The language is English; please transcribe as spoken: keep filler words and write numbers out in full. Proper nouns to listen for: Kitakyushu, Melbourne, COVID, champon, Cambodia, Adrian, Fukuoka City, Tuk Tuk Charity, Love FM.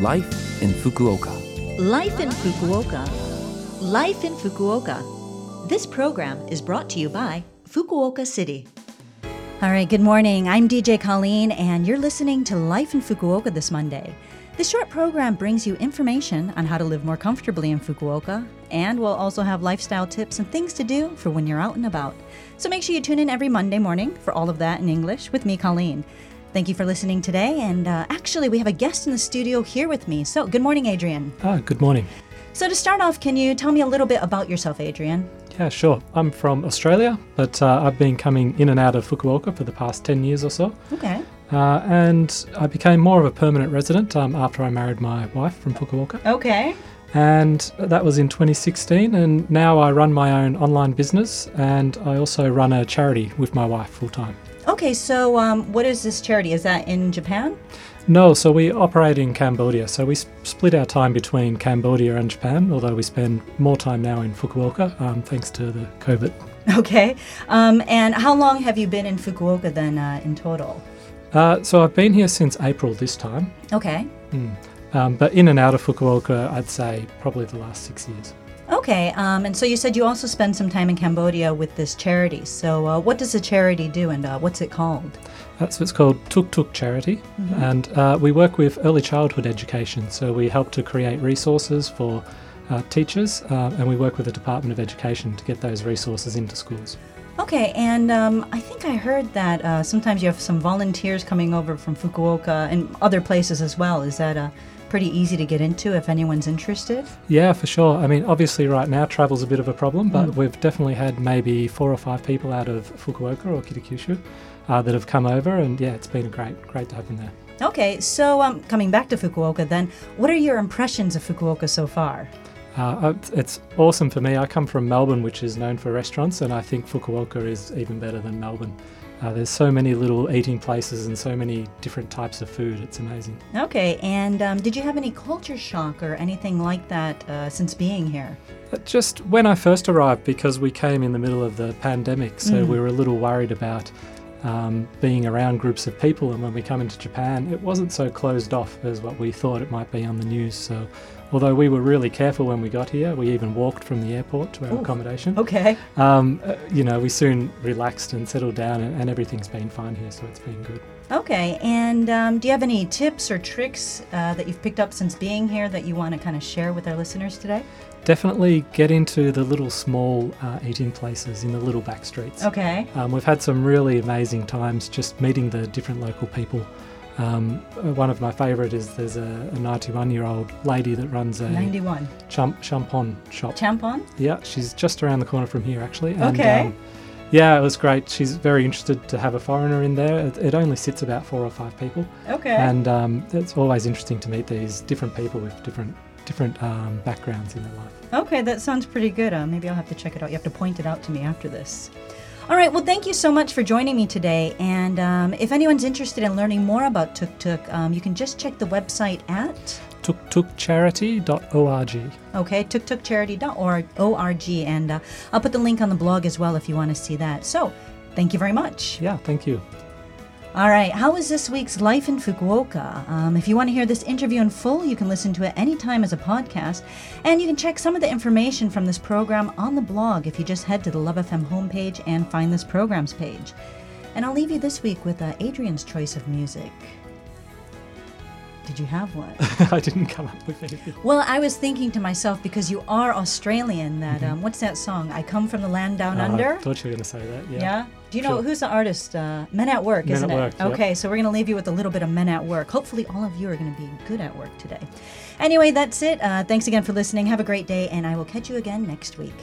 Life in Fukuoka. Life in Fukuoka. Life in Fukuoka. This program is brought to you by Fukuoka City. All right, good morning. I'm D J Colleen, and you're listening to Life in Fukuoka this Monday. This short program brings you information on how to live more comfortably in Fukuoka, and we'll also have lifestyle tips and things to do for when you're out and about. So make sure you tune in every Monday morning for all of that in English with me, Colleen. Thank you for listening today, and uh, actually we have a guest in the studio here with me. So good morning, Adrian. Ah, good morning. So to start off, can you tell me a little bit about yourself, Adrian? Yeah, sure. I'm from Australia, but uh, I've been coming in and out of Fukuoka for the past ten years or so. Okay. Uh, and I became more of a permanent resident um, after I married my wife from Fukuoka. Okay. And that was in twenty sixteen, and now I run my own online business, and I also run a charity with my wife full-time. Okay, so um, what is this charity? Is that in Japan? No, so we operate in Cambodia. So we sp- split our time between Cambodia and Japan, although we spend more time now in Fukuoka, um, thanks to the COVID. Okay, um, and how long have you been in Fukuoka then uh, in total? Uh, so I've been here since April this time. Okay. Mm. Um, but in and out of Fukuoka, I'd say probably the last six years. Okay, um, and so you said you also spend some time in Cambodia with this charity. So uh, what does the charity do, and uh, what's it called? Uh, so it's called Tuk Tuk Charity, mm-hmm. and uh, we work with early childhood education. So we help to create resources for uh, teachers, uh, and we work with the Department of Education to get those resources into schools. Okay, and um, I think I heard that uh, sometimes you have some volunteers coming over from Fukuoka and other places as well. Is that a pretty easy to get into if anyone's interested? Yeah, for sure. I mean, obviously right now travel's a bit of a problem, but mm. we've definitely had maybe four or five people out of Fukuoka or Kitakyushu uh, that have come over, and yeah, it's been great, great to have them there. Okay, so um, coming back to Fukuoka then, what are your impressions of Fukuoka so far? Uh, it's awesome for me. I come from Melbourne, which is known for restaurants, and I think Fukuoka is even better than Melbourne. Uh, there's so many little eating places and so many different types of food. It's amazing. Okay, and um, did you have any culture shock or anything like that uh, since being here? Just when I first arrived, because we came in the middle of the pandemic, so mm-hmm. we were a little worried about um, being around groups of people, and when we come into Japan, it wasn't so closed off as what we thought it might be on the news. So. Although we were really careful when we got here, we even walked from the airport to our Ooh, accommodation. Okay. Um, uh, you know, we soon relaxed and settled down, and, and everything's been fine here, so it's been good. Okay, and um, do you have any tips or tricks uh, that you've picked up since being here that you want to kind of share with our listeners today? Definitely get into the little small uh, eating places in the little back streets. Okay. Um, we've had some really amazing times just meeting the different local people. Um, one of my favourite is there's a, a ninety-one-year-old lady that runs a ninety-one champ- champon shop. Champon? Yeah, she's just around the corner from here, actually. And, okay. Um, yeah, it was great. She's very interested to have a foreigner in there. It, it only sits about four or five people. Okay. And um, it's always interesting to meet these different people with different different um, backgrounds in their life. Okay, that sounds pretty good. Uh, maybe I'll have to check it out. You have to point it out to me after this. All right, well, thank you so much for joining me today. And um, if anyone's interested in learning more about Tuk Tuk, um, you can just check the website at tuk tuk charity dot org. Okay, tuk tuk charity dot org. And uh, I'll put the link on the blog as well if you want to see that. So thank you very much. Yeah, thank you. All right, how was this week's Life in Fukuoka? Um, if you want to hear this interview in full, you can listen to it anytime as a podcast. And you can check some of the information from this program on the blog if you just head to the Love F M homepage and find this program's page. And I'll leave you this week with uh, Adrian's choice of music. Did you have one? I didn't come up with anything. Well, I was thinking to myself, because you are Australian, that, mm-hmm. um, what's that song? I Come From the Land Down uh, Under? I thought you were going to say that, yeah. Yeah? Do you sure. know, who's the artist? Uh, Men at Work, Men isn't at it? Work, okay, yep. So we're going to leave you with a little bit of Men at Work. Hopefully all of you are going to be good at work today. Anyway, that's it. Uh, thanks again for listening. Have a great day, and I will catch you again next week.